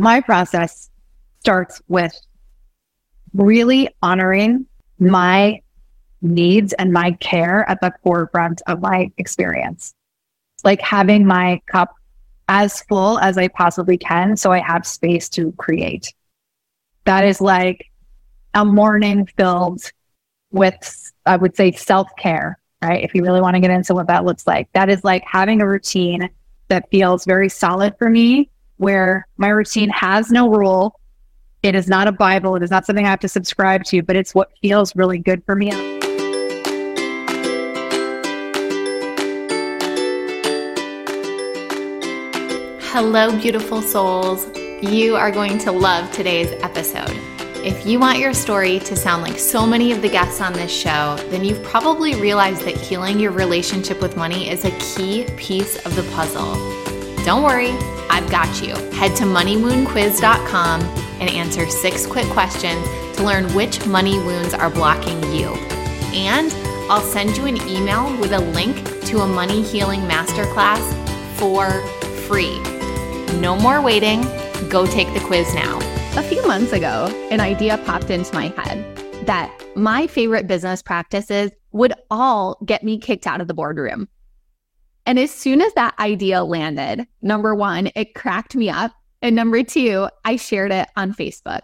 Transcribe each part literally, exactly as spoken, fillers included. my process starts with really honoring my needs and my care at the forefront of my experience. It's like having my cup as full as I possibly can, so I have space to create. That is like a morning filled with, I would say, self-care, right? If you really want to get into what that looks like, that is like having a routine that feels very solid for me, where my routine has no rule. It is not a Bible. It is not something I have to subscribe to, but it's what feels really good for me. Hello, beautiful souls. You are going to love today's episode. If you want your story to sound like so many of the guests on this show, then you've probably realized that healing your relationship with money is a key piece of the puzzle. Don't worry, I've got you. Head to money wound quiz dot com and answer six quick questions to learn which money wounds are blocking you. And I'll send you an email with a link to a money healing masterclass for free. No more waiting. Go take the quiz now. A few months ago, an idea popped into my head that my favorite business practices would all get me kicked out of the boardroom. And as soon as that idea landed, number one, it cracked me up. And number two, I shared it on Facebook.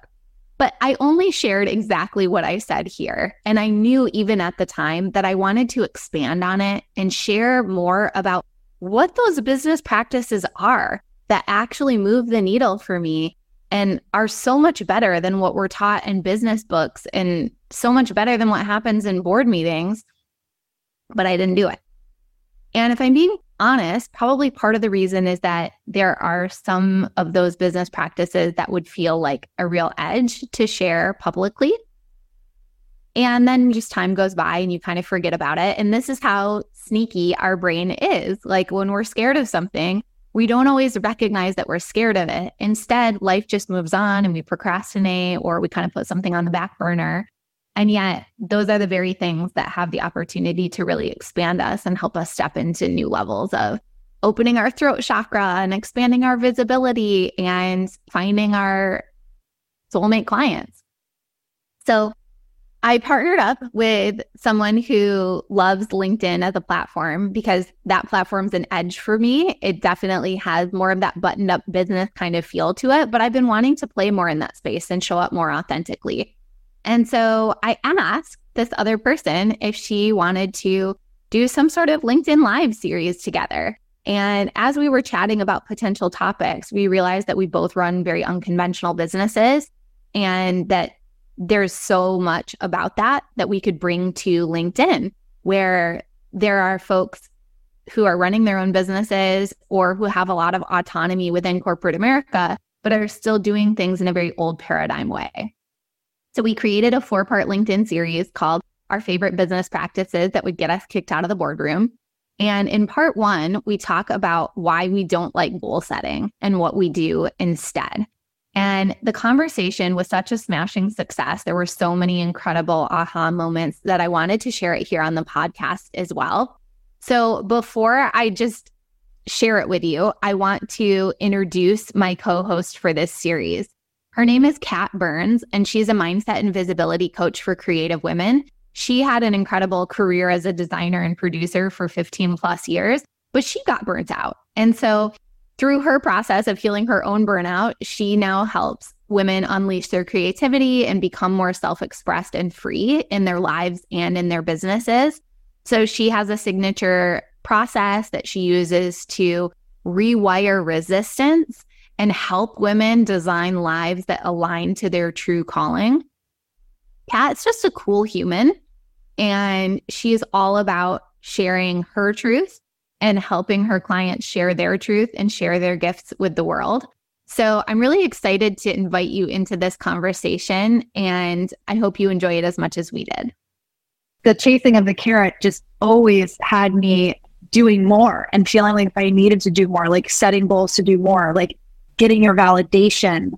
But I only shared exactly what I said here. And I knew even at the time that I wanted to expand on it and share more about what those business practices are that actually move the needle for me and are so much better than what we're taught in business books and so much better than what happens in board meetings. But I didn't do it. And if I'm being honest, probably part of the reason is that there are some of those business practices that would feel like a real edge to share publicly. And then just time goes by and you kind of forget about it. And this is how sneaky our brain is. Like when we're scared of something, we don't always recognize that we're scared of it. Instead, life just moves on and we procrastinate, or we kind of put something on the back burner. And yet those are the very things that have the opportunity to really expand us and help us step into new levels of opening our throat chakra and expanding our visibility and finding our soulmate clients. So I partnered up with someone who loves LinkedIn as a platform because that platform's an edge for me. It definitely has more of that buttoned up business kind of feel to it, but I've been wanting to play more in that space and show up more authentically. And so I asked this other person if she wanted to do some sort of LinkedIn Live series together. And as we were chatting about potential topics, we realized that we both run very unconventional businesses and that there's so much about that that we could bring to LinkedIn, where there are folks who are running their own businesses or who have a lot of autonomy within corporate America, but are still doing things in a very old paradigm way. So we created a four-part LinkedIn series called Our Favorite Business Practices That Would Get Us Kicked Out of the Boardroom. And in part one, we talk about why we don't like goal setting and what we do instead. And the conversation was such a smashing success. There were so many incredible aha moments that I wanted to share it here on the podcast as well. So before I just share it with you, I want to introduce my co-host for this series. Her name is Kat Burns, and she's a mindset and visibility coach for creative women. She had an incredible career as a designer and producer for fifteen plus years, but she got burnt out. And so through her process of healing her own burnout, she now helps women unleash their creativity and become more self-expressed and free in their lives and in their businesses. So she has a signature process that she uses to rewire resistance and help women design lives that align to their true calling. Kat's just a cool human, and she is all about sharing her truth and helping her clients share their truth and share their gifts with the world. So I'm really excited to invite you into this conversation, and I hope you enjoy it as much as we did. The chasing of the carrot just always had me doing more and feeling like I needed to do more, like setting goals to do more, like getting your validation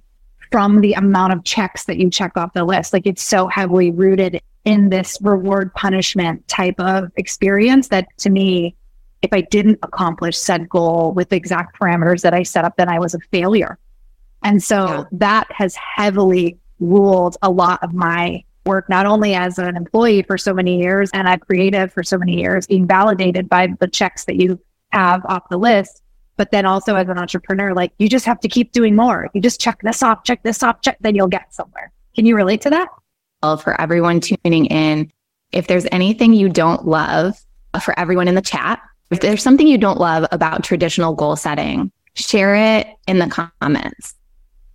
from the amount of checks that you check off the list. Like it's so heavily rooted in this reward punishment type of experience that, to me, if I didn't accomplish said goal with the exact parameters that I set up, then I was a failure. And so yeah. that has heavily ruled a lot of my work, not only as an employee for so many years and a creative for so many years, being validated by the checks that you have off the list, but then also as an entrepreneur, like you just have to keep doing more. You just check this off, check this off, check, then you'll get somewhere. Can you relate to that? Well, for everyone tuning in, if there's anything you don't love, for everyone in the chat, if there's something you don't love about traditional goal setting, share it in the comments.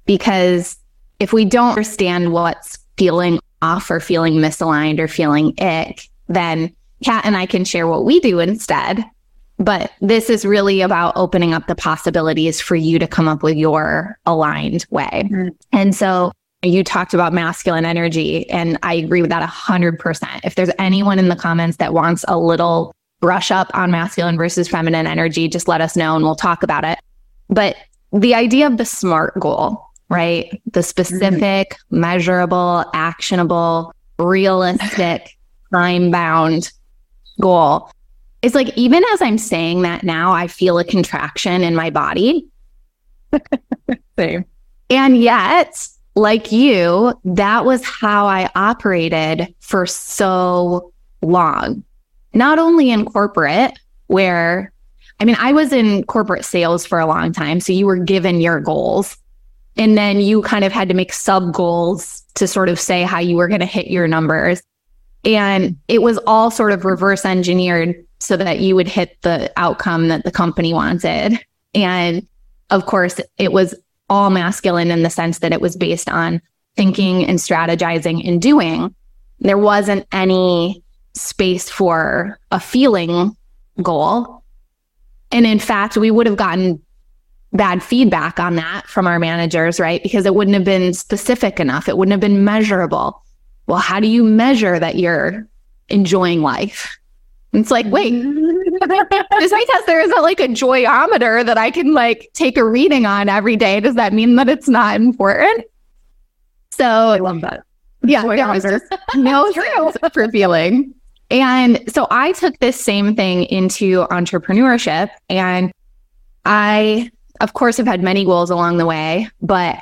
Because if we don't understand what's feeling off or feeling misaligned or feeling ick, then Kat and I can share what we do instead. But this is really about opening up the possibilities for you to come up with your aligned way. Mm-hmm. And so you talked about masculine energy, and I agree with that one hundred percent. If there's anyone in the comments that wants a little brush up on masculine versus feminine energy, just let us know and we'll talk about it. But the idea of the SMART goal, right? The specific, mm-hmm. measurable, actionable, realistic, time-bound goal. It's like, even as I'm saying that now, I feel a contraction in my body. Same. And yet, like you, that was how I operated for so long. Not only in corporate, where, I mean, I was in corporate sales for a long time. So you were given your goals. And then you kind of had to make sub goals to sort of say how you were going to hit your numbers. And it was all sort of reverse engineered so that you would hit the outcome that the company wanted. And of course, it was all masculine in the sense that it was based on thinking and strategizing and doing. There wasn't any space for a feeling goal. And in fact, we would have gotten bad feedback on that from our managers, right? Because it wouldn't have been specific enough. It wouldn't have been measurable. Well, how do you measure that you're enjoying life? It's like, wait, just because there isn't like a joyometer that I can like take a reading on every day, does that mean that it's not important? So I love that. Yeah, joyometer. No sense for feeling. And so I took this same thing into entrepreneurship, and I, of course, have had many goals along the way, but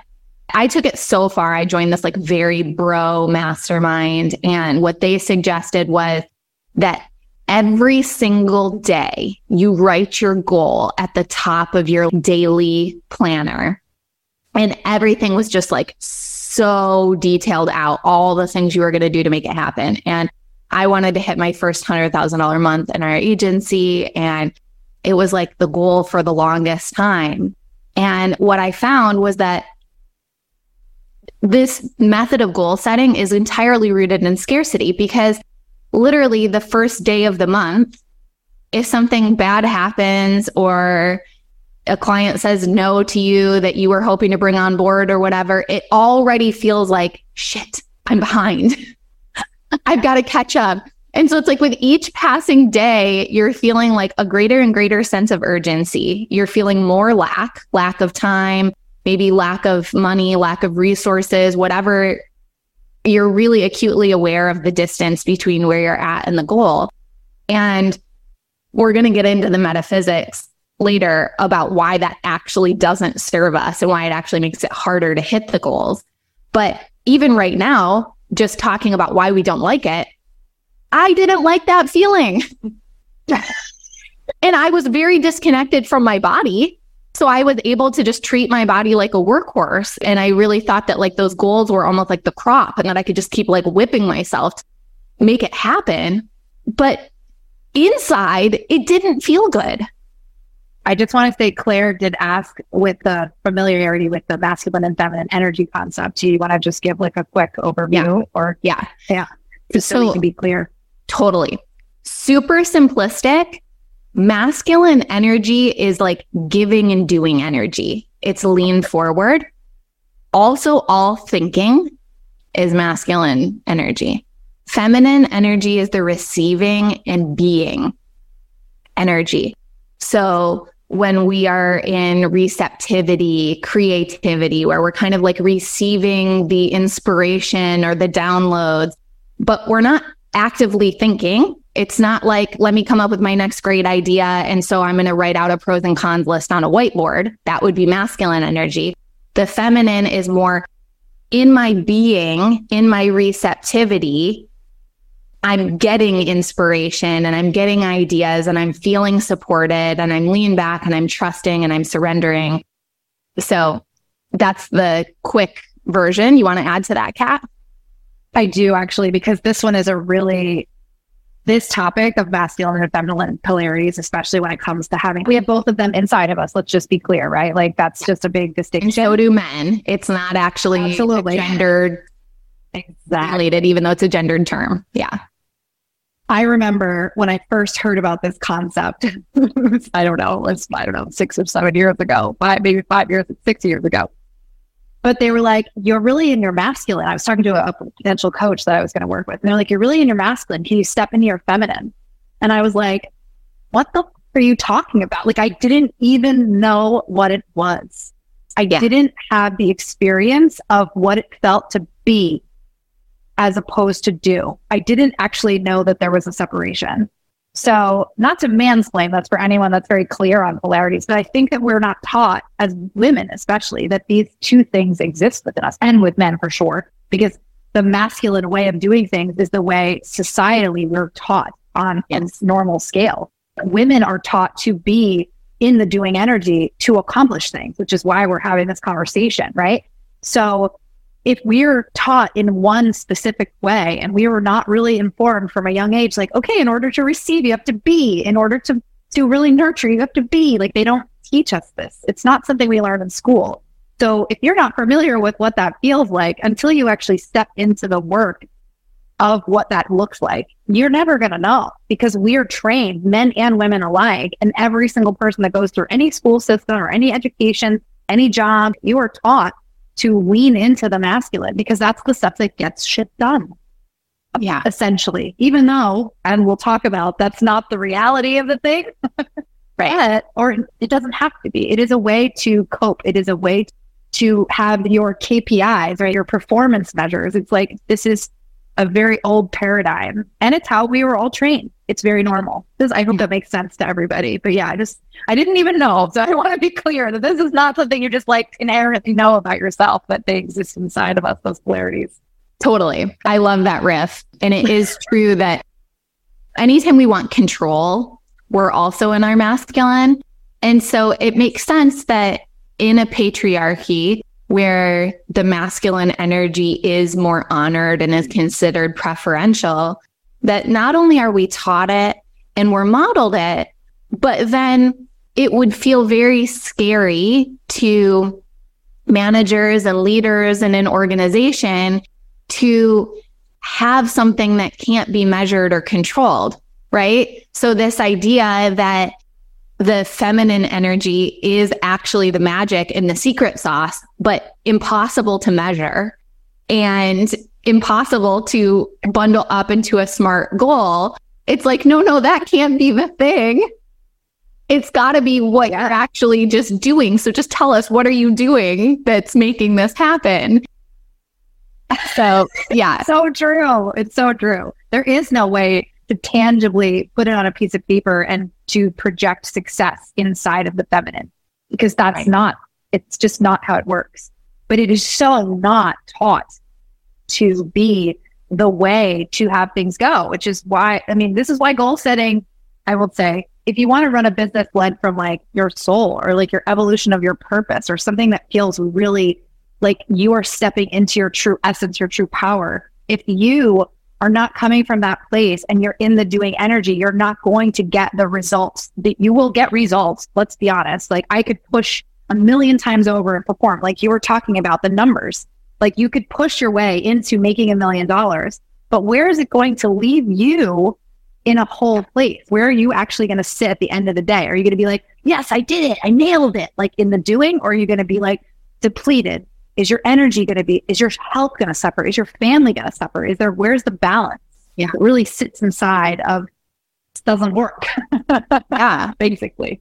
I took it so far. I joined this like very bro mastermind, and what they suggested was that every single day, you write your goal at the top of your daily planner. And everything was just like so detailed out, all the things you were going to do to make it happen. And I wanted to hit my first one hundred thousand dollars a month in our agency. And it was like the goal for the longest time. And what I found was that this method of goal setting is entirely rooted in scarcity, because literally the first day of the month, if something bad happens or a client says no to you that you were hoping to bring on board or whatever, it already feels like, shit, I'm behind. I've got to catch up. And so it's like with each passing day, you're feeling like a greater and greater sense of urgency. You're feeling more lack, lack of time, maybe lack of money, lack of resources, whatever. You're really acutely aware of the distance between where you're at and the goal. And we're going to get into the metaphysics later about why that actually doesn't serve us and why it actually makes it harder to hit the goals. But even right now, just talking about why we don't like it, I didn't like that feeling. And I was very disconnected from my body. So I was able to just treat my body like a workhorse. And I really thought that like those goals were almost like the crop, and that I could just keep like whipping myself to make it happen. But inside, it didn't feel good. I just want to say Claire did ask with the familiarity with the masculine and feminine energy concept. Do you want to just give like a quick overview? Yeah. Or yeah. Yeah. Just so, so we can be clear. Totally. Super simplistic. Masculine energy is like giving and doing energy. It's lean forward. Also, all thinking is masculine energy. Feminine energy is the receiving and being energy. So when we are in receptivity, creativity, where we're kind of like receiving the inspiration or the downloads, but we're not actively thinking. It's not like, let me come up with my next great idea, and so I'm going to write out a pros and cons list on a whiteboard. That would be masculine energy. The feminine is more in my being, in my receptivity. I'm getting inspiration and I'm getting ideas and I'm feeling supported and I'm leaning back and I'm trusting and I'm surrendering. So that's the quick version. You want to add to that, Kat? I do, actually, because this one is a really, this topic of masculine and feminine polarities, especially when it comes to having, we have both of them inside of us. Let's just be clear, right? Like that's just a big distinction. And so do men. It's not actually Absolutely. gendered exactly. related, even though it's a gendered term. Yeah. I remember when I first heard about this concept, I don't know, it's, I don't know, six or seven years ago, five, maybe five years, six years ago. But they were like, you're really in your masculine. I was talking to a, a potential coach that I was going to work with. And they're like, you're really in your masculine. Can you step into your feminine? And I was like, what the f- are you talking about? Like, I didn't even know what it was. I yeah. didn't have the experience of what it felt to be as opposed to do. I didn't actually know that there was a separation. So not to mansplain, that's for anyone that's very clear on polarities, but I think that we're not taught as women, especially, that these two things exist within us and with men for sure, because the masculine way of doing things is the way societally we're taught on a normal scale. Women are taught to be in the doing energy to accomplish things, which is why we're having this conversation, right? So if we're taught in one specific way and we were not really informed from a young age, like, okay, in order to receive, you have to be, in order to, to really nurture, you have to be, like, they don't teach us this. It's not something we learn in school. So if you're not familiar with what that feels like until you actually step into the work of what that looks like, you're never going to know, because we are trained, men and women alike, and every single person that goes through any school system or any education, any job, you are taught to lean into the masculine, because that's the stuff that gets shit done. Yeah. Essentially, even though, and we'll talk about, that's not the reality of the thing. Right. Or it doesn't have to be. It is a way to cope. It is a way to have your K P Is, right? Your performance measures. It's like, this is a very old paradigm and it's how we were all trained. It's very normal. This, I hope that makes sense to everybody. But yeah, I just, I didn't even know. So I want to be clear that this is not something you just like inherently know about yourself, that they exist inside of us, those polarities. Totally. I love that riff. And it is true that anytime we want control, we're also in our masculine. And so it makes sense that in a patriarchy where the masculine energy is more honored and is considered preferential, that not only are we taught it and we're modeled it, but then it would feel very scary to managers and leaders in an organization to have something that can't be measured or controlled, right? So this idea that the feminine energy is actually the magic and the secret sauce, but impossible to measure and impossible to bundle up into a SMART goal. It's like, no, no, that can't be the thing. It's got to be what yeah. you're actually just doing. So just tell us, what are you doing that's making this happen? So, yeah. So true. It's so true. There is no way to tangibly put it on a piece of paper and to project success inside of the feminine, because that's right. not, it's just not how it works. But it is so not taught to be the way to have things go, which is why, I mean, this is why goal setting, I will say, if you want to run a business led from like your soul or like your evolution of your purpose or something that feels really like you are stepping into your true essence, your true power, if you are not coming from that place and you're in the doing energy, you're not going to get the results that you will get results. Let's be honest. Like I could push a million times over and perform, like you were talking about the numbers. Like you could push your way into making a million dollars, but where is it going to leave you in a whole place? Where are you actually going to sit at the end of the day? Are you going to be like, yes, I did it. I nailed it. Like in the doing, or are you going to be like depleted? Is your energy going to be, is your health going to suffer? Is your family going to suffer? Is there, where's the balance? Yeah. It really sits inside of, it doesn't work. Yeah, basically.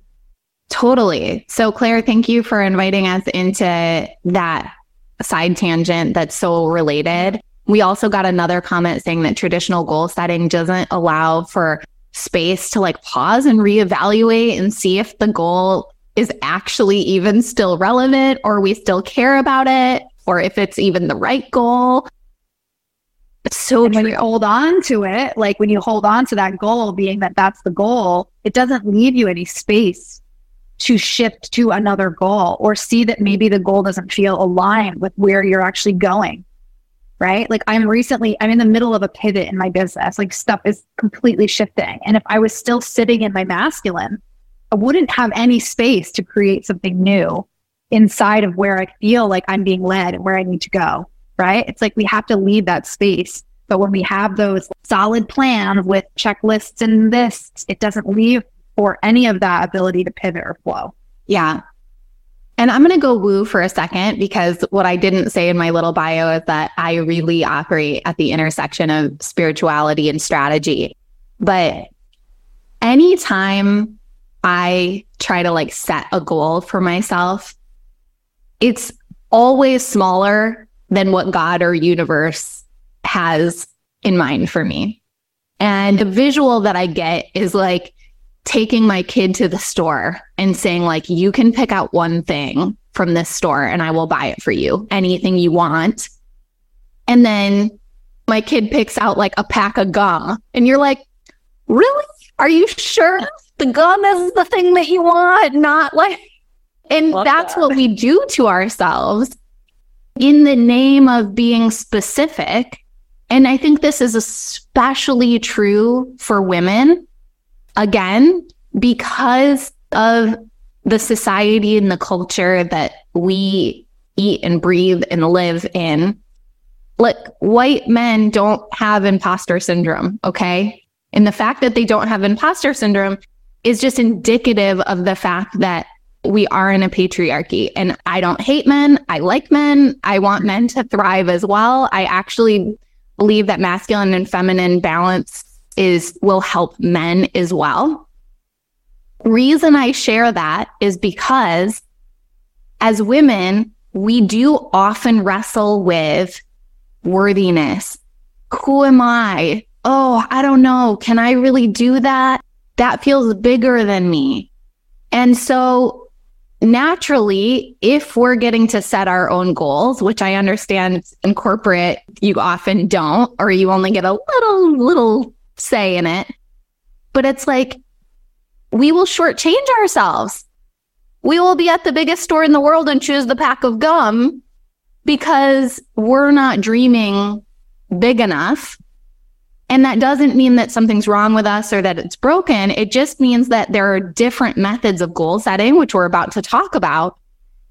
Totally. So Claire, thank you for inviting us into that side tangent that's so related. We also got another comment saying that traditional goal setting doesn't allow for space to like pause and reevaluate and see if the goal is actually even still relevant, or we still care about it, or if it's even the right goal. So when you hold on to it, like when you hold on to that goal, being that that's the goal, it doesn't leave you any space to shift to another goal or see that maybe the goal doesn't feel aligned with where you're actually going, right? Like I'm recently, I'm in the middle of a pivot in my business, like stuff is completely shifting. And if I was still sitting in my masculine, I wouldn't have any space to create something new inside of where I feel like I'm being led and where I need to go. Right? It's like we have to leave that space. But when we have those solid plans with checklists and lists, it doesn't leave for any of that ability to pivot or flow. Yeah. And I'm going to go woo for a second, because what I didn't say in my little bio is that I really operate at the intersection of spirituality and strategy. But anytime I try to like set a goal for myself, it's always smaller than what God or universe has in mind for me. And the visual that I get is like taking my kid to the store and saying like, you can pick out one thing from this store and I will buy it for you, anything you want. And then my kid picks out like a pack of gum and you're like, really? Are you sure the gum is the thing that you want? Not like, and Love that's that. What we do to ourselves in the name of being specific. And I think this is especially true for women, again, because of the society and the culture that we eat and breathe and live in. Look, white men don't have imposter syndrome, okay? And the fact that they don't have imposter syndrome is just indicative of the fact that we are in a patriarchy, and I don't hate men. I like men. I want men to thrive as well. I actually believe that masculine and feminine balance is will help men as well. Reason I share that is because as women, we do often wrestle with worthiness. Who am I? Oh, I don't know. Can I really do that? That feels bigger than me. And so naturally, if we're getting to set our own goals, which I understand in corporate, you often don't, or you only get a little, little say in it. But it's like, we will shortchange ourselves. We will be at the biggest store in the world and choose the pack of gum because we're not dreaming big enough. And that doesn't mean that something's wrong with us or that it's broken. It just means that there are different methods of goal setting, which we're about to talk about,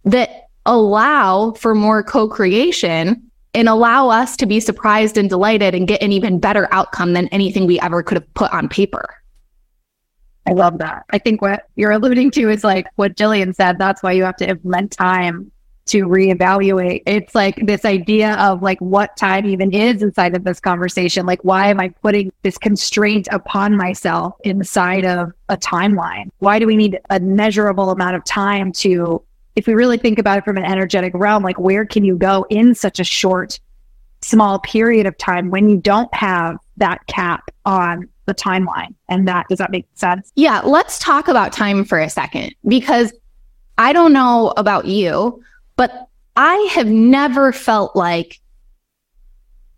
that allow for more co-creation and allow us to be surprised and delighted and get an even better outcome than anything we ever could have put on paper. I love that. I think what you're alluding to is like what Jillian said. That's why you have to implement time to reevaluate. It's like this idea of like what time even is inside of this conversation. Like, why am I putting this constraint upon myself inside of a timeline? Why do we need a measurable amount of time to, if we really think about it from an energetic realm, like where can you go in such a short, small period of time when you don't have that cap on the timeline? And that, does that make sense? Yeah. Let's talk about time for a second, because I don't know about you, but I have never felt like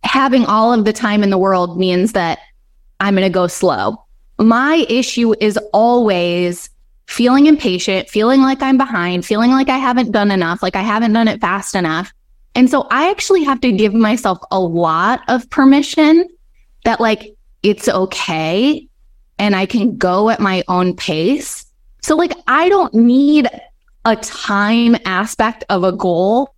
having all of the time in the world means that I'm going to go slow. My issue is always feeling impatient, feeling like I'm behind, feeling like I haven't done enough, like I haven't done it fast enough. And so I actually have to give myself a lot of permission that like, it's okay. And I can go at my own pace. So like, I don't need a time aspect of a goal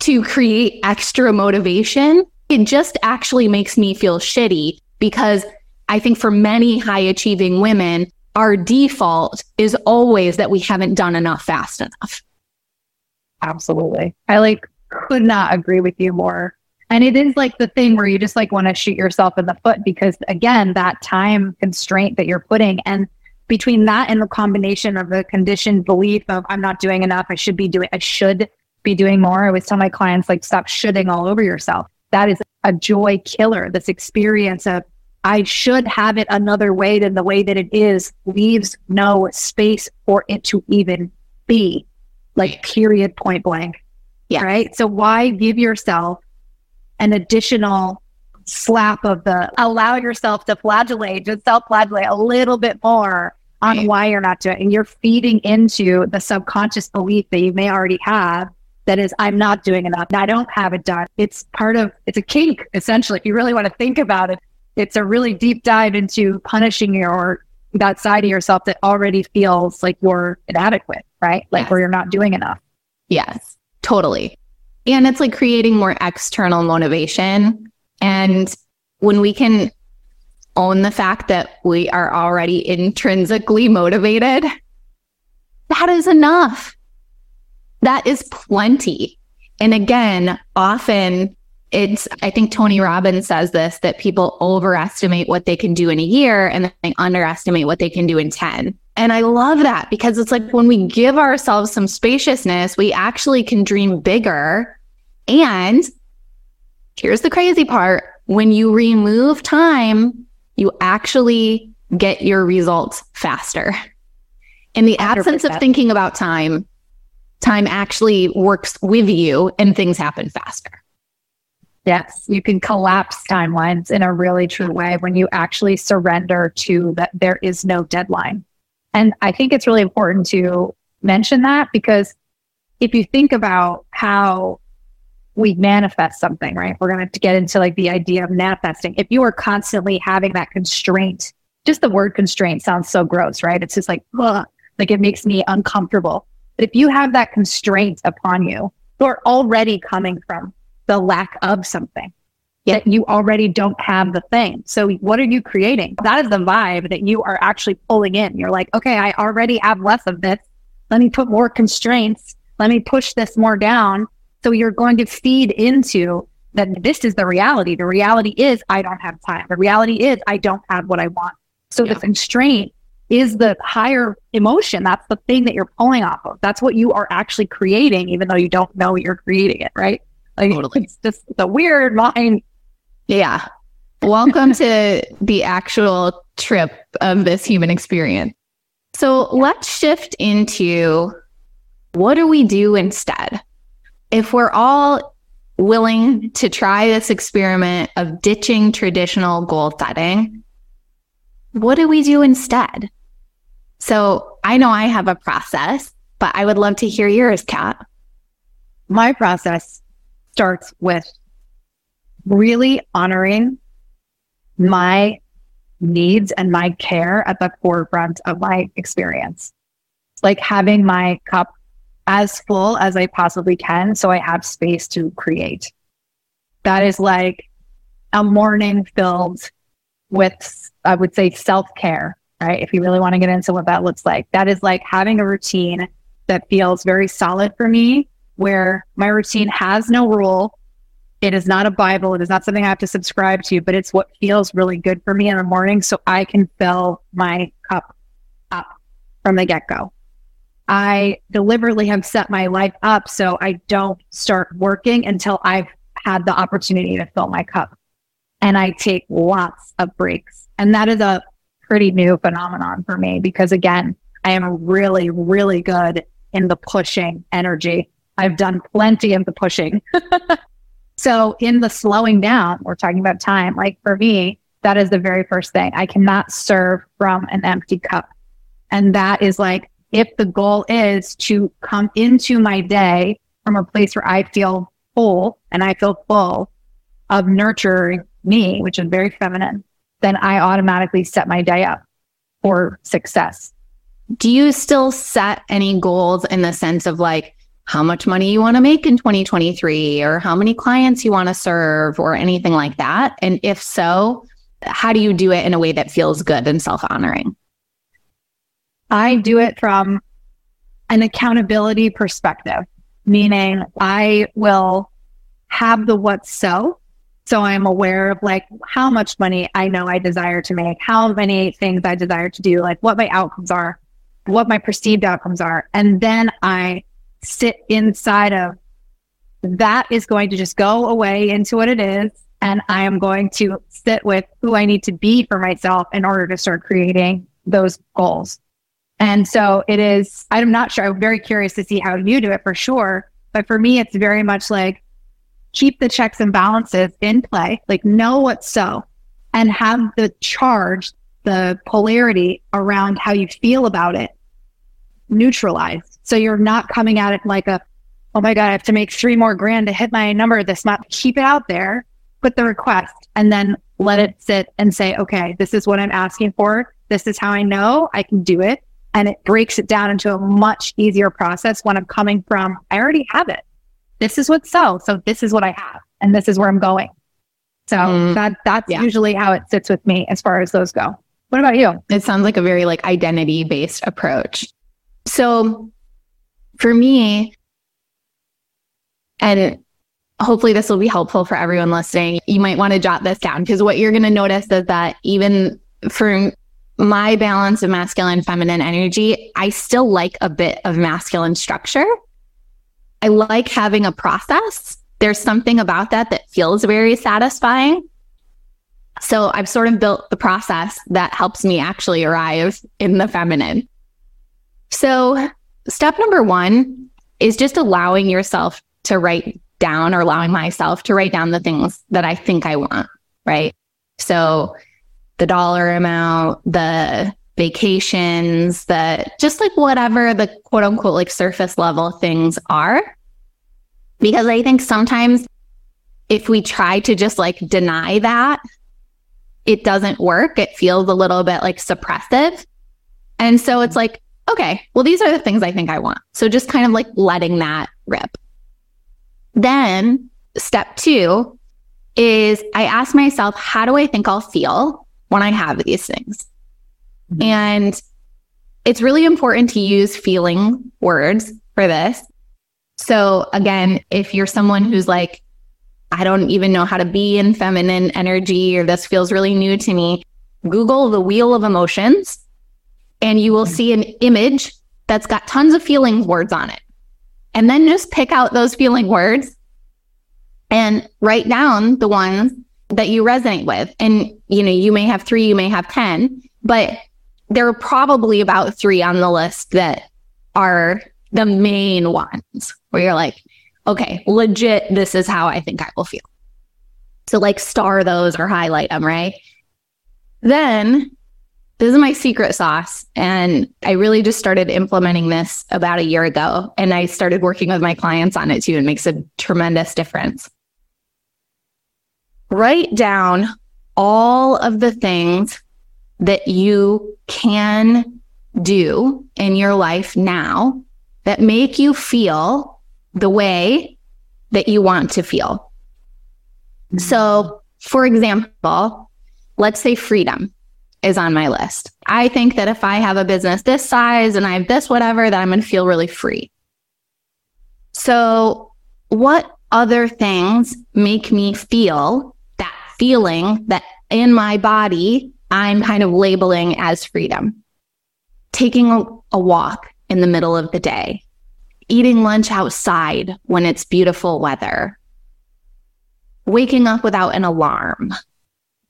to create extra motivation. It just actually makes me feel shitty, because I think for many high achieving women, our default is always that we haven't done enough fast enough. Absolutely. I like could not agree with you more. And it is like the thing where you just like want to shoot yourself in the foot, because again, that time constraint that you're putting, and between that and the combination of the conditioned belief of I'm not doing enough, I should be doing, I should be doing more. I always tell my clients, like, stop shoulding all over yourself. That is a joy killer. This experience of I should have it another way than the way that it is leaves no space for it to even be, like, period, point blank. Yeah. Right. So why give yourself an additional slap of the, allow yourself to flagellate, just self-flagellate a little bit more on why you're not doing it. And you're feeding into the subconscious belief that you may already have, that is, I'm not doing enough. I don't have it done. It's part of, it's a kink, essentially. If you really want to think about it, it's a really deep dive into punishing your, that side of yourself that already feels like you're inadequate, right? Like, yes. Where you're not doing enough. Yes, totally. And it's like creating more external motivation. And when we can own the fact that we are already intrinsically motivated, that is enough. That is plenty. And again, often it's, I think Tony Robbins says this, that people overestimate what they can do in a year and then they underestimate what they can do in ten. And I love that, because it's like when we give ourselves some spaciousness, we actually can dream bigger. And here's the crazy part. When you remove time, you actually get your results faster. In the absence one hundred percent of thinking about time, time actually works with you and things happen faster. Yes, you can collapse timelines in a really true way when you actually surrender to that there is no deadline. And I think it's really important to mention that, because if you think about how we manifest something, right? We're going to have to get into like the idea of manifesting. If you are constantly having that constraint, just the word constraint sounds so gross, right? It's just like, ugh, like it makes me uncomfortable. But if you have that constraint upon you, you're already coming from the lack of something, yet you already don't have the thing. So what are you creating? That is the vibe that you are actually pulling in. You're like, okay, I already have less of this. Let me put more constraints. Let me push this more down. So you're going to feed into that. This is the reality. The reality is I don't have time. The reality is I don't have what I want. So yeah. The constraint is the higher emotion. That's the thing that you're pulling off of. That's what you are actually creating, even though you don't know you're creating it, right? Like, totally. It's just the weird line. Yeah. Welcome to the actual trip of this human experience. So let's shift into, what do we do instead? If we're all willing to try this experiment of ditching traditional goal setting, what do we do instead? So I know I have a process, but I would love to hear yours, Kat. My process starts with really honoring my needs and my care at the forefront of my experience. Like having my cup as full as I possibly can, so I have space to create. That is like a morning filled with, I would say, self-care, right? If you really want to get into what that looks like. That is like having a routine that feels very solid for me, where my routine has no rule. It is not a Bible. It is not something I have to subscribe to, but it's what feels really good for me in the morning, so I can fill my cup up from the get-go. I deliberately have set my life up so I don't start working until I've had the opportunity to fill my cup. And I take lots of breaks. And that is a pretty new phenomenon for me, because again, I am really, really good in the pushing energy. I've done plenty of the pushing. So in the slowing down, we're talking about time. Like for me, that is the very first thing. I cannot serve from an empty cup. And that is like, if the goal is to come into my day from a place where I feel full, and I feel full of nurturing me, which is very feminine, then I automatically set my day up for success. Do you still set any goals in the sense of like, how much money you want to make in twenty twenty-three, or how many clients you want to serve, or anything like that? And if so, how do you do it in a way that feels good and self-honoring? I do it from an accountability perspective, meaning I will have the what's so. So I'm aware of like how much money I know I desire to make, how many things I desire to do, like what my outcomes are, what my perceived outcomes are. And then I sit inside of that is going to just go away into what it is. And I am going to sit with who I need to be for myself in order to start creating those goals. And so it is, I'm not sure, I'm very curious to see how you do it for sure. But for me, it's very much like keep the checks and balances in play, like know what's so, and have the charge, the polarity around how you feel about it neutralized. So you're not coming at it like a, oh my God, I have to make three more grand to hit my number this month. Keep it out there, put the request, and then let it sit and say, okay, this is what I'm asking for. This is how I know I can do it. And it breaks it down into a much easier process when I'm coming from, I already have it. This is what's so, so this is what I have, and this is where I'm going. So mm, that that's yeah. usually how it sits with me as far as those go. What about you? It sounds like a very like identity-based approach. So for me, and it, hopefully this will be helpful for everyone listening, you might want to jot this down, because what you're going to notice is that even for my balance of masculine and feminine energy, I still like a bit of masculine structure. I like having a process. There's something about that that feels very satisfying. So I've sort of built the process that helps me actually arrive in the feminine. So step number one is just allowing yourself to write down, or allowing myself to write down the things that I think I want, right? So the dollar amount, the vacations, the just like whatever the quote unquote like surface level things are. Because I think sometimes if we try to just like deny that, it doesn't work. It feels a little bit like suppressive. And so it's like, okay, well, these are the things I think I want. So just kind of like letting that rip. Then step two is I ask myself, how do I think I'll feel when I have these things? Mm-hmm. And it's really important to use feeling words for this. So again, if you're someone who's like, I don't even know how to be in feminine energy, or this feels really new to me, Google the wheel of emotions and you will see an image that's got tons of feeling words on it. And then just pick out those feeling words and write down the ones that you resonate with. And, you know, you may have three, you may have ten, but there are probably about three on the list that are the main ones where you're like, okay, legit, this is how I think I will feel. So like star those or highlight them, right? Then this is my secret sauce. And I really just started implementing this about a year ago. And I started working with my clients on it too. It makes a tremendous difference. Write down all of the things that you can do in your life now that make you feel the way that you want to feel. So for example, let's say freedom is on my list. I think that if I have a business this size and I have this whatever, that I'm going to feel really free. So what other things make me feel that feeling that in my body I'm kind of labeling as freedom? Taking a, a walk in the middle of the day, eating lunch outside when it's beautiful weather, waking up without an alarm.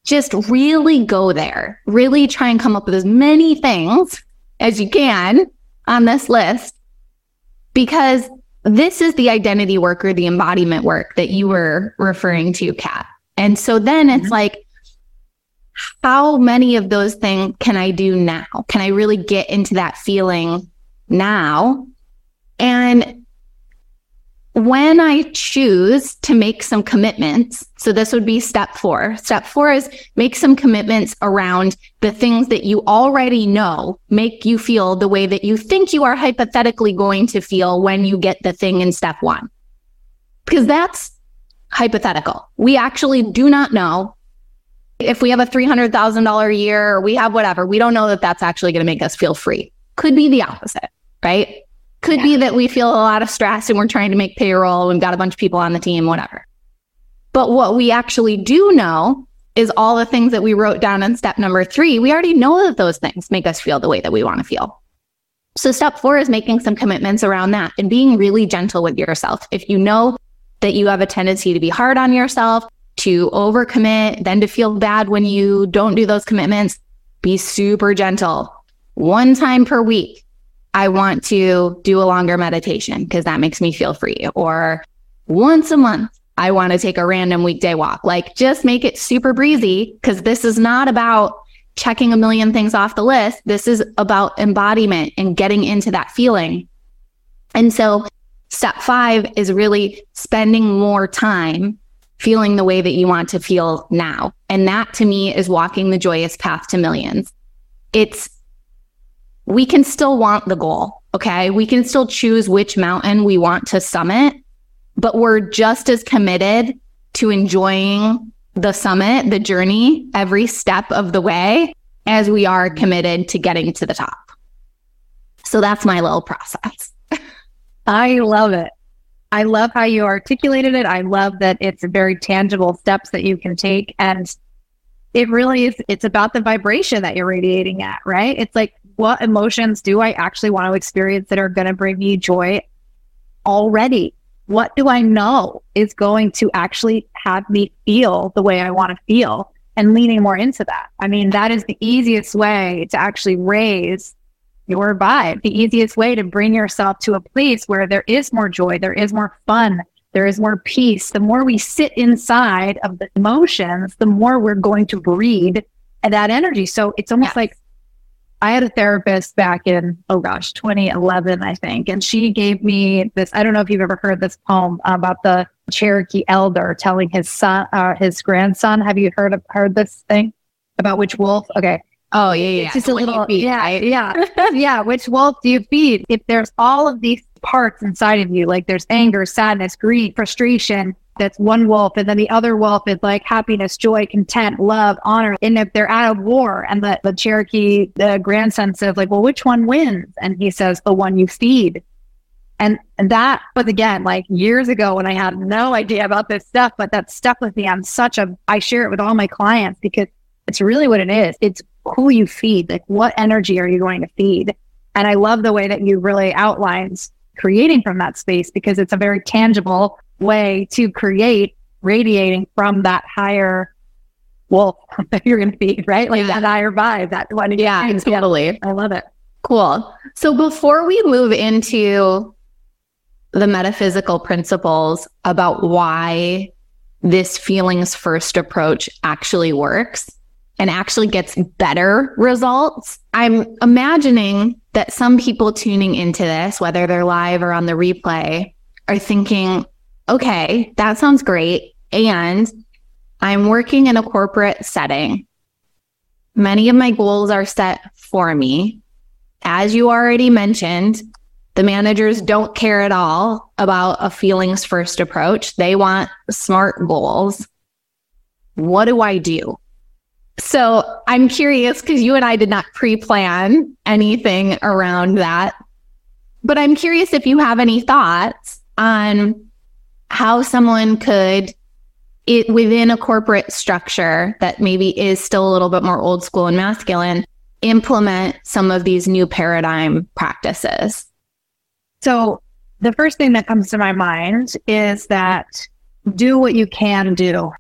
Just really go there. Really try and come up with as many things as you can on this list, because this is the identity work or the embodiment work that you were referring to, Kat. And so then it's like, how many of those things can I do now? Can I really get into that feeling now? And when I choose to make some commitments, so this would be step four. Step four is make some commitments around the things that you already know make you feel the way that you think you are hypothetically going to feel when you get the thing in step one. Because that's hypothetical. We actually do not know if we have a three hundred thousand dollars a year or we have whatever. We don't know that that's actually going to make us feel free. Could be the opposite, right? Could yeah. be that we feel a lot of stress and we're trying to make payroll. We've got a bunch of people on the team, whatever. But what we actually do know is all the things that we wrote down in step number three. We already know that those things make us feel the way that we want to feel. So step four is making some commitments around that and being really gentle with yourself. If you know that you have a tendency to be hard on yourself, to overcommit, then to feel bad when you don't do those commitments, be super gentle one time per week, I want to do a longer meditation because that makes me feel free. Or once a month, I want to take a random weekday walk. Like, just make it super breezy, because this is not about checking a million things off the list. This is about embodiment and getting into that feeling. And so step five is really spending more time feeling the way that you want to feel now. And that, to me, is walking the joyous path to millions. It's, we can still want the goal, okay? We can still choose which mountain we want to summit, but we're just as committed to enjoying the summit, the journey, every step of the way, as we are committed to getting to the top. So that's my little process. I love it. I love how you articulated it. I love that it's very tangible steps that you can take. And it really is, it's about the vibration that you're radiating at, right? It's like, what emotions do I actually want to experience that are going to bring me joy already? What do I know is going to actually have me feel the way I want to feel, and leaning more into that? I mean, that is the easiest way to actually raise your vibe, the easiest way to bring yourself to a place where there is more joy, there is more fun, there is more peace. The more we sit inside of the emotions, the more we're going to breathe that energy. So it's almost, yes, like I had a therapist back in, oh gosh, twenty eleven, I think. And she gave me this, I don't know if you've ever heard this poem about the Cherokee elder telling his son, uh, his grandson. Have you heard of, heard this thing about which wolf? Okay. Oh, yeah, yeah. It's just a little, yeah, I, yeah, yeah. Which wolf do you feed? If there's all of these parts inside of you, like there's anger, sadness, greed, frustration, that's one wolf. And then the other wolf is like happiness, joy, content, love, honor. And if they're at a war, and the, the Cherokee, the grandson says like, well, which one wins? And he says, the one you feed. And, and that was, again, like years ago when I had no idea about this stuff, but that stuck with me. I'm such a, I share it with all my clients because it's really what it is. It's who you feed, like what energy are you going to feed? And I love the way that you really outlined creating from that space, because it's a very tangible way to create, radiating from that higher wolf that you're going to feed, right? Like, yeah, that higher vibe, that one. Yeah, yeah, totally. I love it. Cool. So before we move into the metaphysical principles about why this feelings first approach actually works and actually gets better results, I'm imagining that some people tuning into this, whether they're live or on the replay, are thinking, okay, that sounds great. And I'm working in a corporate setting. Many of my goals are set for me. As you already mentioned, the managers don't care at all about a feelings first approach. They want SMART goals. What do I do? So I'm curious, because you and I did not pre-plan anything around that, but I'm curious if you have any thoughts on how someone could, it within a corporate structure that maybe is still a little bit more old school and masculine, implement some of these new paradigm practices. So the first thing that comes to my mind is that do what you can do.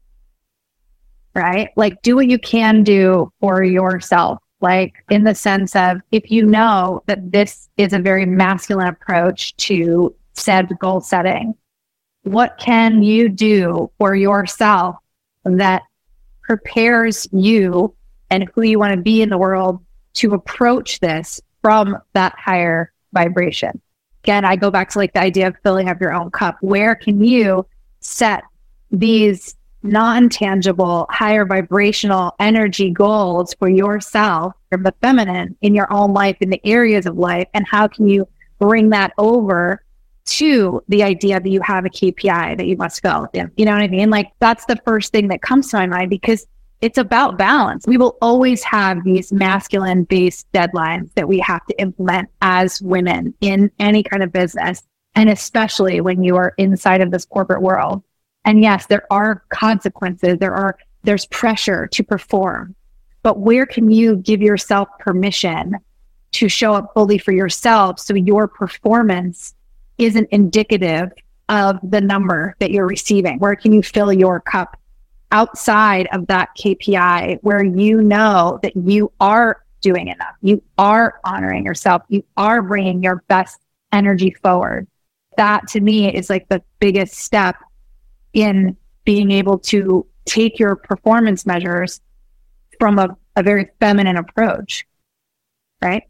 Right? Like, do what you can do for yourself. Like, in the sense of, if you know that this is a very masculine approach to said goal setting, what can you do for yourself that prepares you and who you want to be in the world to approach this from that higher vibration? Again, I go back to like the idea of filling up your own cup. Where can you set these non-tangible, higher vibrational energy goals for yourself, from the feminine, in your own life, in the areas of life? And how can you bring that over to the idea that you have a K P I that you must go with? You know what I mean? Like, that's the first thing that comes to my mind, because it's about balance. We will always have these masculine based deadlines that we have to implement as women in any kind of business. And especially when you are inside of this corporate world. And yes, there are consequences. There are, there's pressure to perform, but where can you give yourself permission to show up fully for yourself? So your performance isn't indicative of the number that you're receiving. Where can you fill your cup outside of that K P I, where you know that you are doing enough. You are honoring yourself. You are bringing your best energy forward. That to me is like the biggest step in being able to take your performance measures from a, a very feminine approach, right?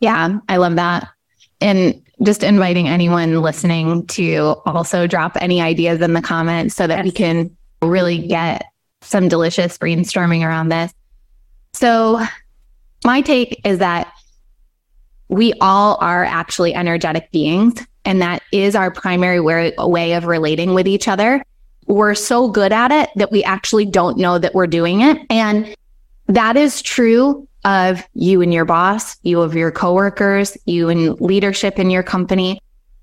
Yeah, I love that. And just inviting anyone listening to also drop any ideas in the comments so that yes. we can really get some delicious brainstorming around this. So my take is that we all are actually energetic beings, and that is our primary way, way of relating with each other. We're so good at it that we actually don't know that we're doing it. And that is true of you and your boss, you of your coworkers, you and leadership in your company.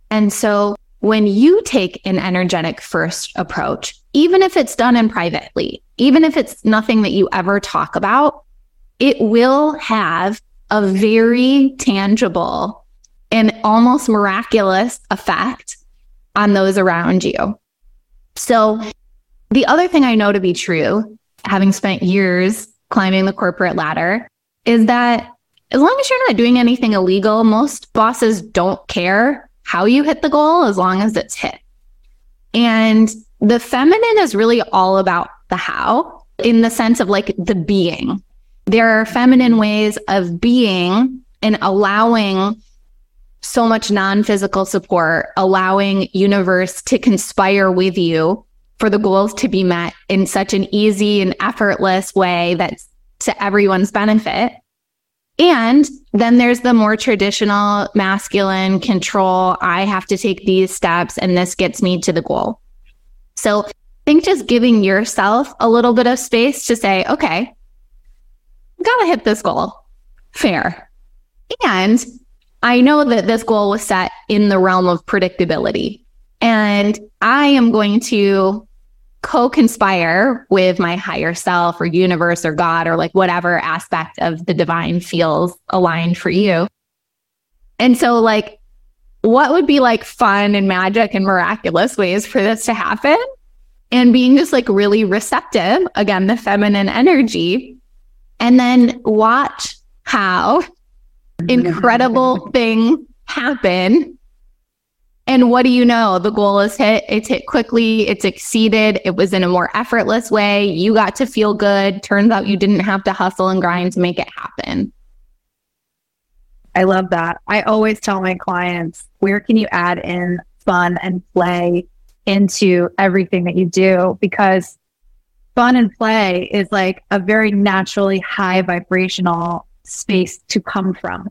And so when you take an energetic first approach, even if it's done in privately, even if it's nothing that you ever talk about, it will have a very tangible and almost miraculous effect on those around you. So the other thing I know to be true, having spent years climbing the corporate ladder, is that as long as you're not doing anything illegal, most bosses don't care how you hit the goal as long as it's hit. And the feminine is really all about the how, in the sense of like the being. There are feminine ways of being and allowing so much non-physical support, allowing universe to conspire with you for the goals to be met in such an easy and effortless way that's to everyone's benefit. And then there's the more traditional masculine control. I have to take these steps and this gets me to the goal. So I think just giving yourself a little bit of space to say, okay, gotta hit this goal. Fair. And I know that this goal was set in the realm of predictability. And I am going to co-conspire with my higher self or universe or God or like whatever aspect of the divine feels aligned for you. And so like, what would be like fun and magic and miraculous ways for this to happen? And being just like really receptive, again, the feminine energy, and then watch how incredible things happen. And what do you know? The goal is hit. It's hit quickly. It's exceeded. It was in a more effortless way. You got to feel good. Turns out you didn't have to hustle and grind to make it happen. I love that. I always tell my clients, where can you add in fun and play into everything that you do? Because fun and play is like a very naturally high vibrational space to come from.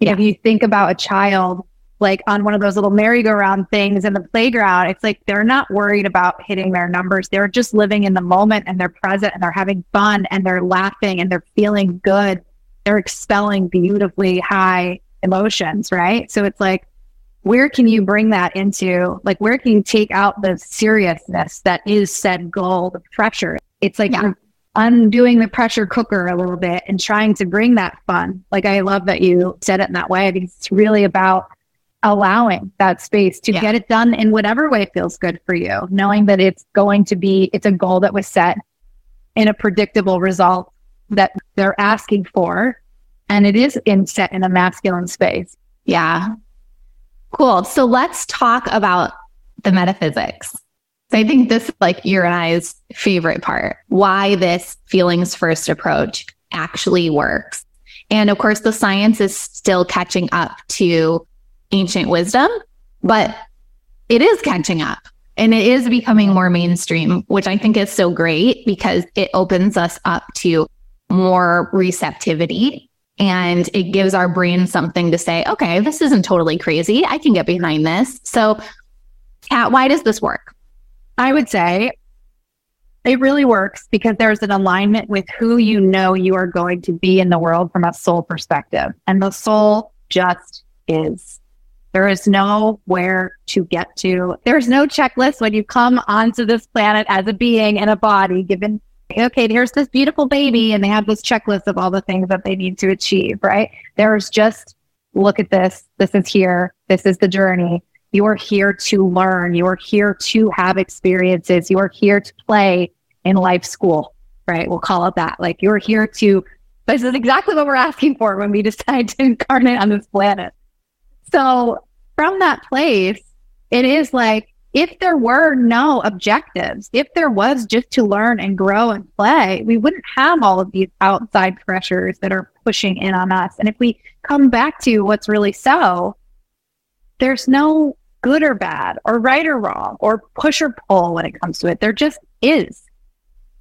You yeah. know, if you think about a child, like on one of those little merry-go-round things in the playground, it's like they're not worried about hitting their numbers. They're just living in the moment and they're present and they're having fun and they're laughing and they're feeling good. They're expelling beautifully high emotions, right? So it's like, where can you bring that into, like, where can you take out the seriousness that is said goal, the pressure? It's like yeah. undoing the pressure cooker a little bit and trying to bring that fun. Like, I love that you said it in that way. I think it's really about allowing that space to yeah. get it done in whatever way feels good for you, knowing that it's going to be, it's a goal that was set in a predictable result that they're asking for. And it is in set in a masculine space. Yeah. Cool. So let's talk about the metaphysics. So I think this is like your and I's favorite part, why this feelings first approach actually works. And of course, the science is still catching up to ancient wisdom, but it is catching up and it is becoming more mainstream, which I think is so great because it opens us up to more receptivity and it gives our brain something to say, okay, this isn't totally crazy. I can get behind this. So Kat, why does this work? I would say it really works because there's an alignment with who you know you are going to be in the world from a soul perspective. And the soul just is. There is nowhere to get to. There's no checklist when you come onto this planet as a being and a body given, okay, here's this beautiful baby and they have this checklist of all the things that they need to achieve, right? There's just, look at this. This is here. This is the journey. You are here to learn. You are here to have experiences. You are here to play in life school, right? We'll call it that. Like you're here to This is exactly what we're asking for when we decide to incarnate on this planet. So from that place, it is like, if there were no objectives, if there was just to learn and grow and play, we wouldn't have all of these outside pressures that are pushing in on us. And if we come back to what's really so, there's no good or bad or right or wrong or push or pull when it comes to it. There just is,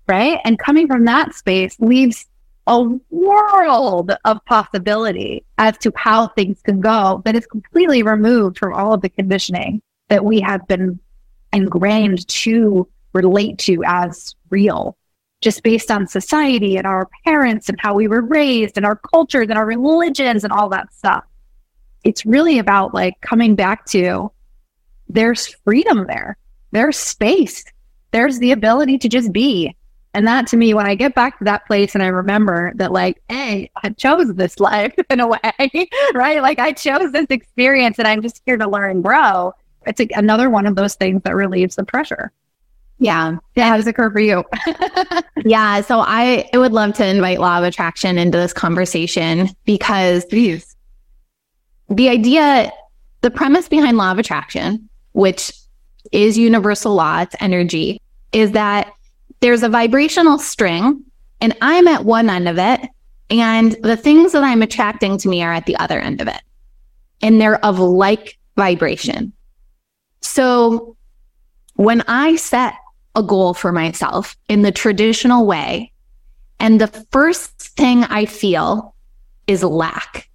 right? And coming from that space leaves a world of possibility as to how things can go that is completely removed from all of the conditioning that we have been ingrained to relate to as real, just based on society and our parents and how we were raised and our cultures and our religions and all that stuff. It's really about like coming back to there's freedom there, there's space, there's the ability to just be. And that to me, when I get back to that place and I remember that like, hey, I chose this life in a way, right? Like I chose this experience and I'm just here to learn and grow. It's like another one of those things that relieves the pressure. Yeah. Yeah. How does it occur for you? Yeah. So I, I would love to invite Law of Attraction into this conversation because Please. the idea, the premise behind Law of Attraction, which is universal law, it's energy, is that there's a vibrational string and I'm at one end of it. And the things that I'm attracting to me are at the other end of it. And they're of like vibration. So when I set a goal for myself in the traditional way, and the first thing I feel is lack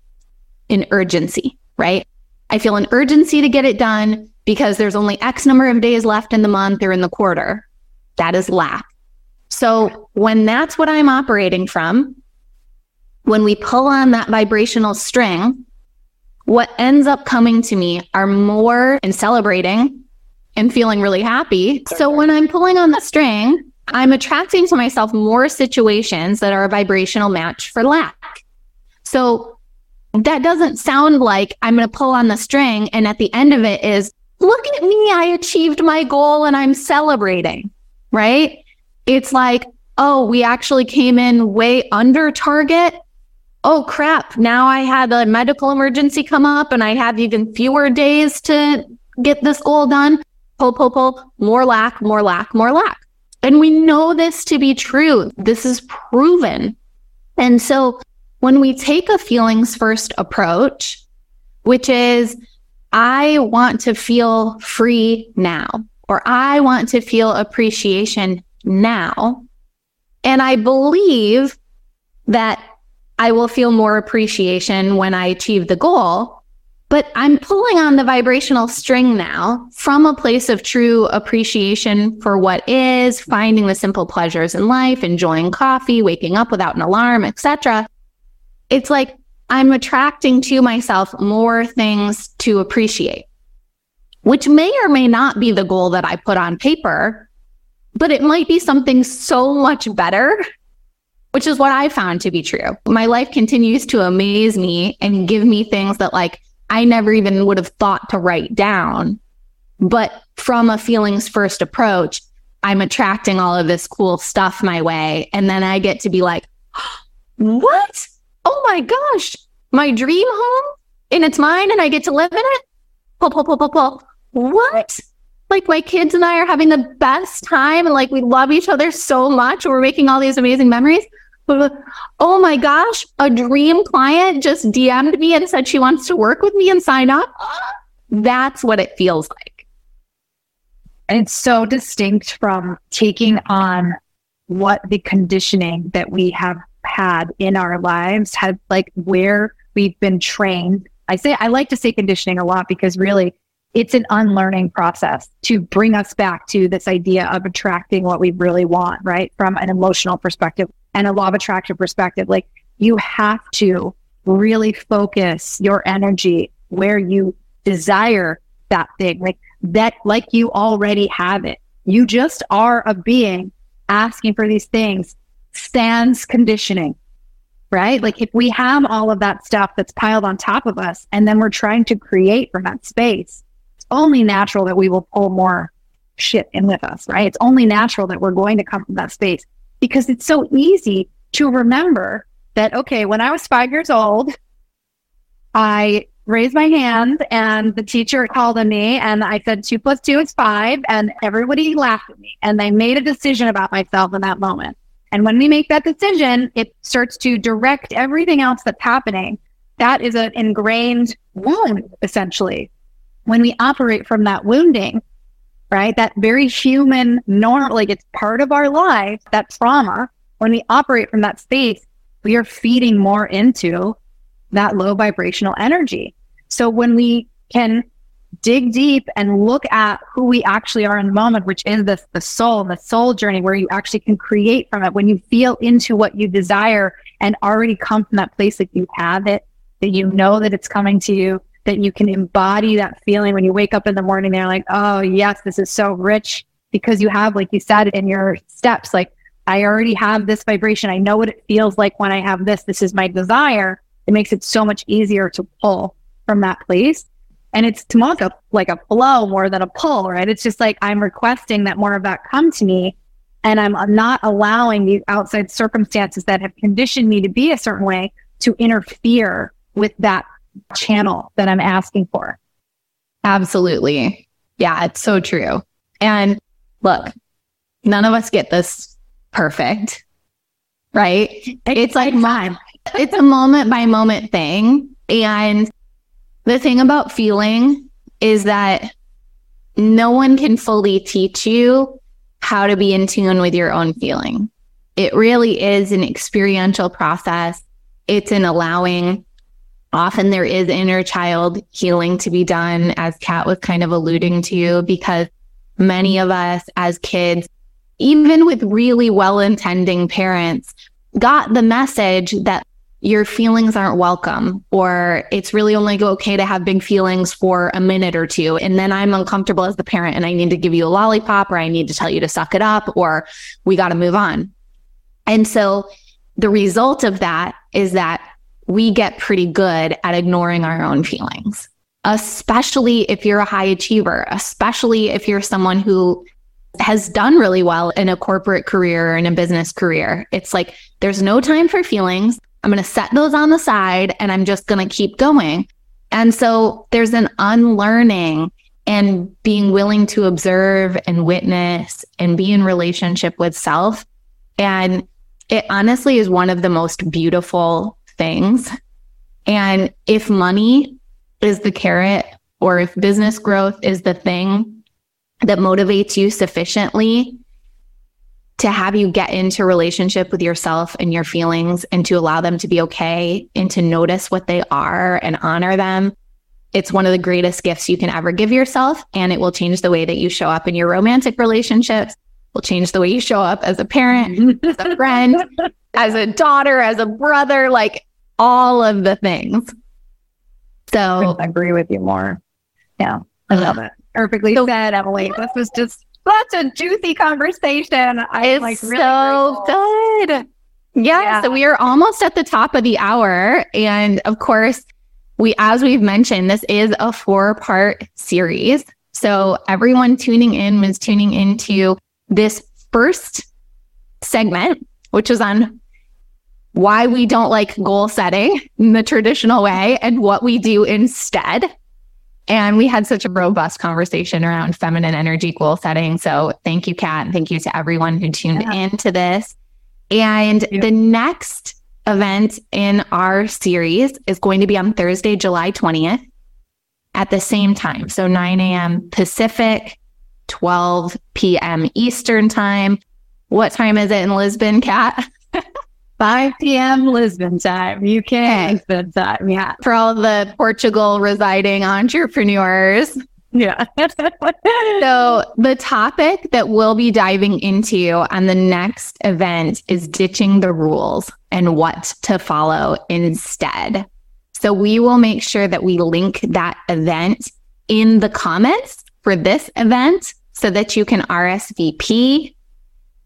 and urgency, right? I feel an urgency to get it done because there's only X number of days left in the month or in the quarter. That is lack. So when that's what I'm operating from, when we pull on that vibrational string, what ends up coming to me are more and celebrating and feeling really happy. So when I'm pulling on the string, I'm attracting to myself more situations that are a vibrational match for lack. So that doesn't sound like I'm going to pull on the string and at the end of it is, look at me, I achieved my goal and I'm celebrating, right? It's like, oh, we actually came in way under target. Oh crap, now I had a medical emergency come up and I have even fewer days to get this goal done. Pull, pull, pull, more lack, more lack, more lack. And we know this to be true. This is proven. And so when we take a feelings first approach, which is I want to feel free now, or I want to feel appreciation now. And I believe that I will feel more appreciation when I achieve the goal, but I'm pulling on the vibrational string now from a place of true appreciation for what is, finding the simple pleasures in life, enjoying coffee, waking up without an alarm, et cetera. It's like I'm attracting to myself more things to appreciate, which may or may not be the goal that I put on paper, but it might be something so much better, which is what I found to be true. My life continues to amaze me and give me things that like I never even would have thought to write down. But from a feelings first approach, I'm attracting all of this cool stuff my way. And then I get to be like, what? Oh my gosh, my dream home and it's mine and I get to live in it? Pull, pull, pull, pull, pull. What? Like my kids and I are having the best time and like we love each other so much. We're making all these amazing memories. Oh my gosh, a dream client just D M'd me and said she wants to work with me and sign up. That's what it feels like. And it's so distinct from taking on what the conditioning that we have had in our lives, have like where we've been trained. I say, I like to say conditioning a lot because really it's an unlearning process to bring us back to this idea of attracting what we really want, right? From an emotional perspective and a law of attraction perspective, like you have to really focus your energy where you desire that thing, like that, like you already have it. You just are a being asking for these things, sans conditioning, right? Like if we have all of that stuff that's piled on top of us and then we're trying to create from that space, only natural that we will pull more shit in with us, right? It's only natural that we're going to come from that space because it's so easy to remember that, okay, when I was five years old, I raised my hand and the teacher called on me and I said, two plus two is five. And everybody laughed at me and they made a decision about myself in that moment. And when we make that decision, it starts to direct everything else that's happening. That is an ingrained wound, essentially. When we operate from that wounding, right, that very human norm, like it's part of our life, that trauma, when we operate from that space, we are feeding more into that low vibrational energy. So when we can dig deep and look at who we actually are in the moment, which is this the soul, the soul journey where you actually can create from it, when you feel into what you desire and already come from that place that you have it, that you know that it's coming to you, that you can embody that feeling when you wake up in the morning, they're like, oh yes, this is so rich, because you have, like you said in your steps, like, I already have this vibration. I know what it feels like when I have this. This is my desire. It makes it so much easier to pull from that place. And it's more like a, like a flow more than a pull, right? It's just like, I'm requesting that more of that come to me, and I'm not allowing these outside circumstances that have conditioned me to be a certain way to interfere with that channel that I'm asking for. Absolutely. Yeah, it's so true. And look, none of us get this perfect, right? It's like mine. It's a moment by moment thing. And the thing about feeling is that no one can fully teach you how to be in tune with your own feeling. It really is an experiential process. It's an allowing. Often there is inner child healing to be done, as Kat was kind of alluding to, because many of us as kids, even with really well-intending parents, got the message that your feelings aren't welcome, or it's really only okay to have big feelings for a minute or two. And then I'm uncomfortable as the parent and I need to give you a lollipop, or I need to tell you to suck it up, or we got to move on. And so the result of that is that we get pretty good at ignoring our own feelings, especially if you're a high achiever, especially if you're someone who has done really well in a corporate career or in a business career. It's like, there's no time for feelings. I'm going to set those on the side and I'm just going to keep going. And so there's an unlearning and being willing to observe and witness and be in relationship with self. And it honestly is one of the most beautiful things. And if money is the carrot, or if business growth is the thing that motivates you sufficiently to have you get into relationship with yourself and your feelings, and to allow them to be okay, and to notice what they are and honor them, it's one of the greatest gifts you can ever give yourself. And it will change the way that you show up in your romantic relationships, will change the way you show up as a parent, as a friend, as a daughter, as a brother, like all of the things. So I agree with you more. Yeah, I love it. Perfectly so, said, Emily. This was just such a juicy conversation. I it's like really so grateful. Good. Yeah, yeah. So we are almost at the top of the hour. And of course, we, as we've mentioned, this is a four-part series. So everyone tuning in was tuning into this first segment, which is on why we don't like goal setting in the traditional way and what we do instead. And we had such a robust conversation around feminine energy goal setting. So thank you, Kat. Thank you to everyone who tuned yeah. into this. And the next event in our series is going to be on Thursday, July twentieth at the same time. So nine a.m. Pacific, twelve p.m. Eastern time. What time is it in Lisbon, Kat? five p.m. Lisbon time, U K Lisbon time, yeah. For all the Portugal residing entrepreneurs. Yeah. So the topic that we'll be diving into on the next event is ditching the rules and what to follow instead. So we will make sure that we link that event in the comments for this event so that you can R S V P.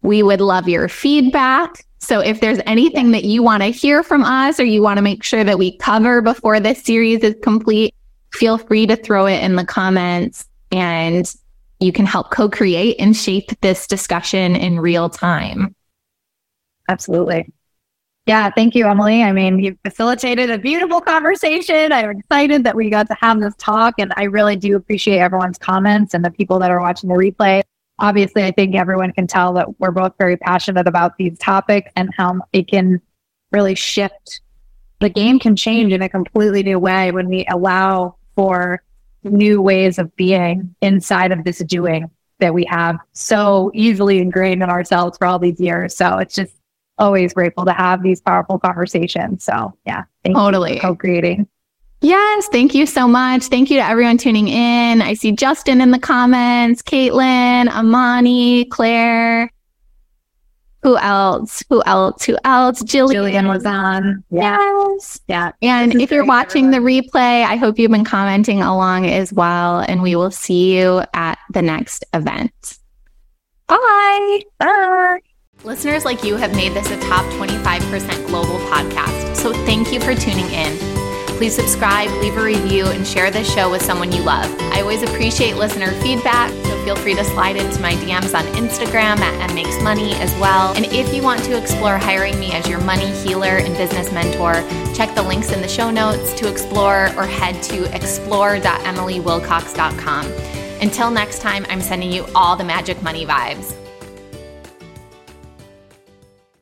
We would love your feedback. So if there's anything that you want to hear from us, or you want to make sure that we cover before this series is complete, feel free to throw it in the comments, and you can help co-create and shape this discussion in real time. Absolutely. Yeah, thank you, Emily. I mean, you facilitated a beautiful conversation. I'm excited that we got to have this talk, and I really do appreciate everyone's comments and the people that are watching the replay. Obviously, I think everyone can tell that we're both very passionate about these topics and how it can really shift. The game can change in a completely new way when we allow for new ways of being inside of this doing that we have so easily ingrained in ourselves for all these years. So it's just always grateful to have these powerful conversations. So yeah, thank totally. you for co-creating. Yes, thank you so much. Thank you to everyone tuning in. I see Justin in the comments, Caitlin, Amani, Claire. Who else? Who else? Who else? Jillian, Jillian was on. Yeah. Yes. Yeah. And if you're watching everyone. the replay, I hope you've been commenting along as well. And we will see you at the next event. Bye. Bye. Listeners like you have made this a top twenty-five percent global podcast. So thank you for tuning in. Please subscribe, leave a review, and share this show with someone you love. I always appreciate listener feedback, so feel free to slide into my D Ms on Instagram at mmakesmoney as well. And if you want to explore hiring me as your money healer and business mentor, check the links in the show notes to explore or head to explore dot emily wilcox dot com. Until next time, I'm sending you all the magic money vibes.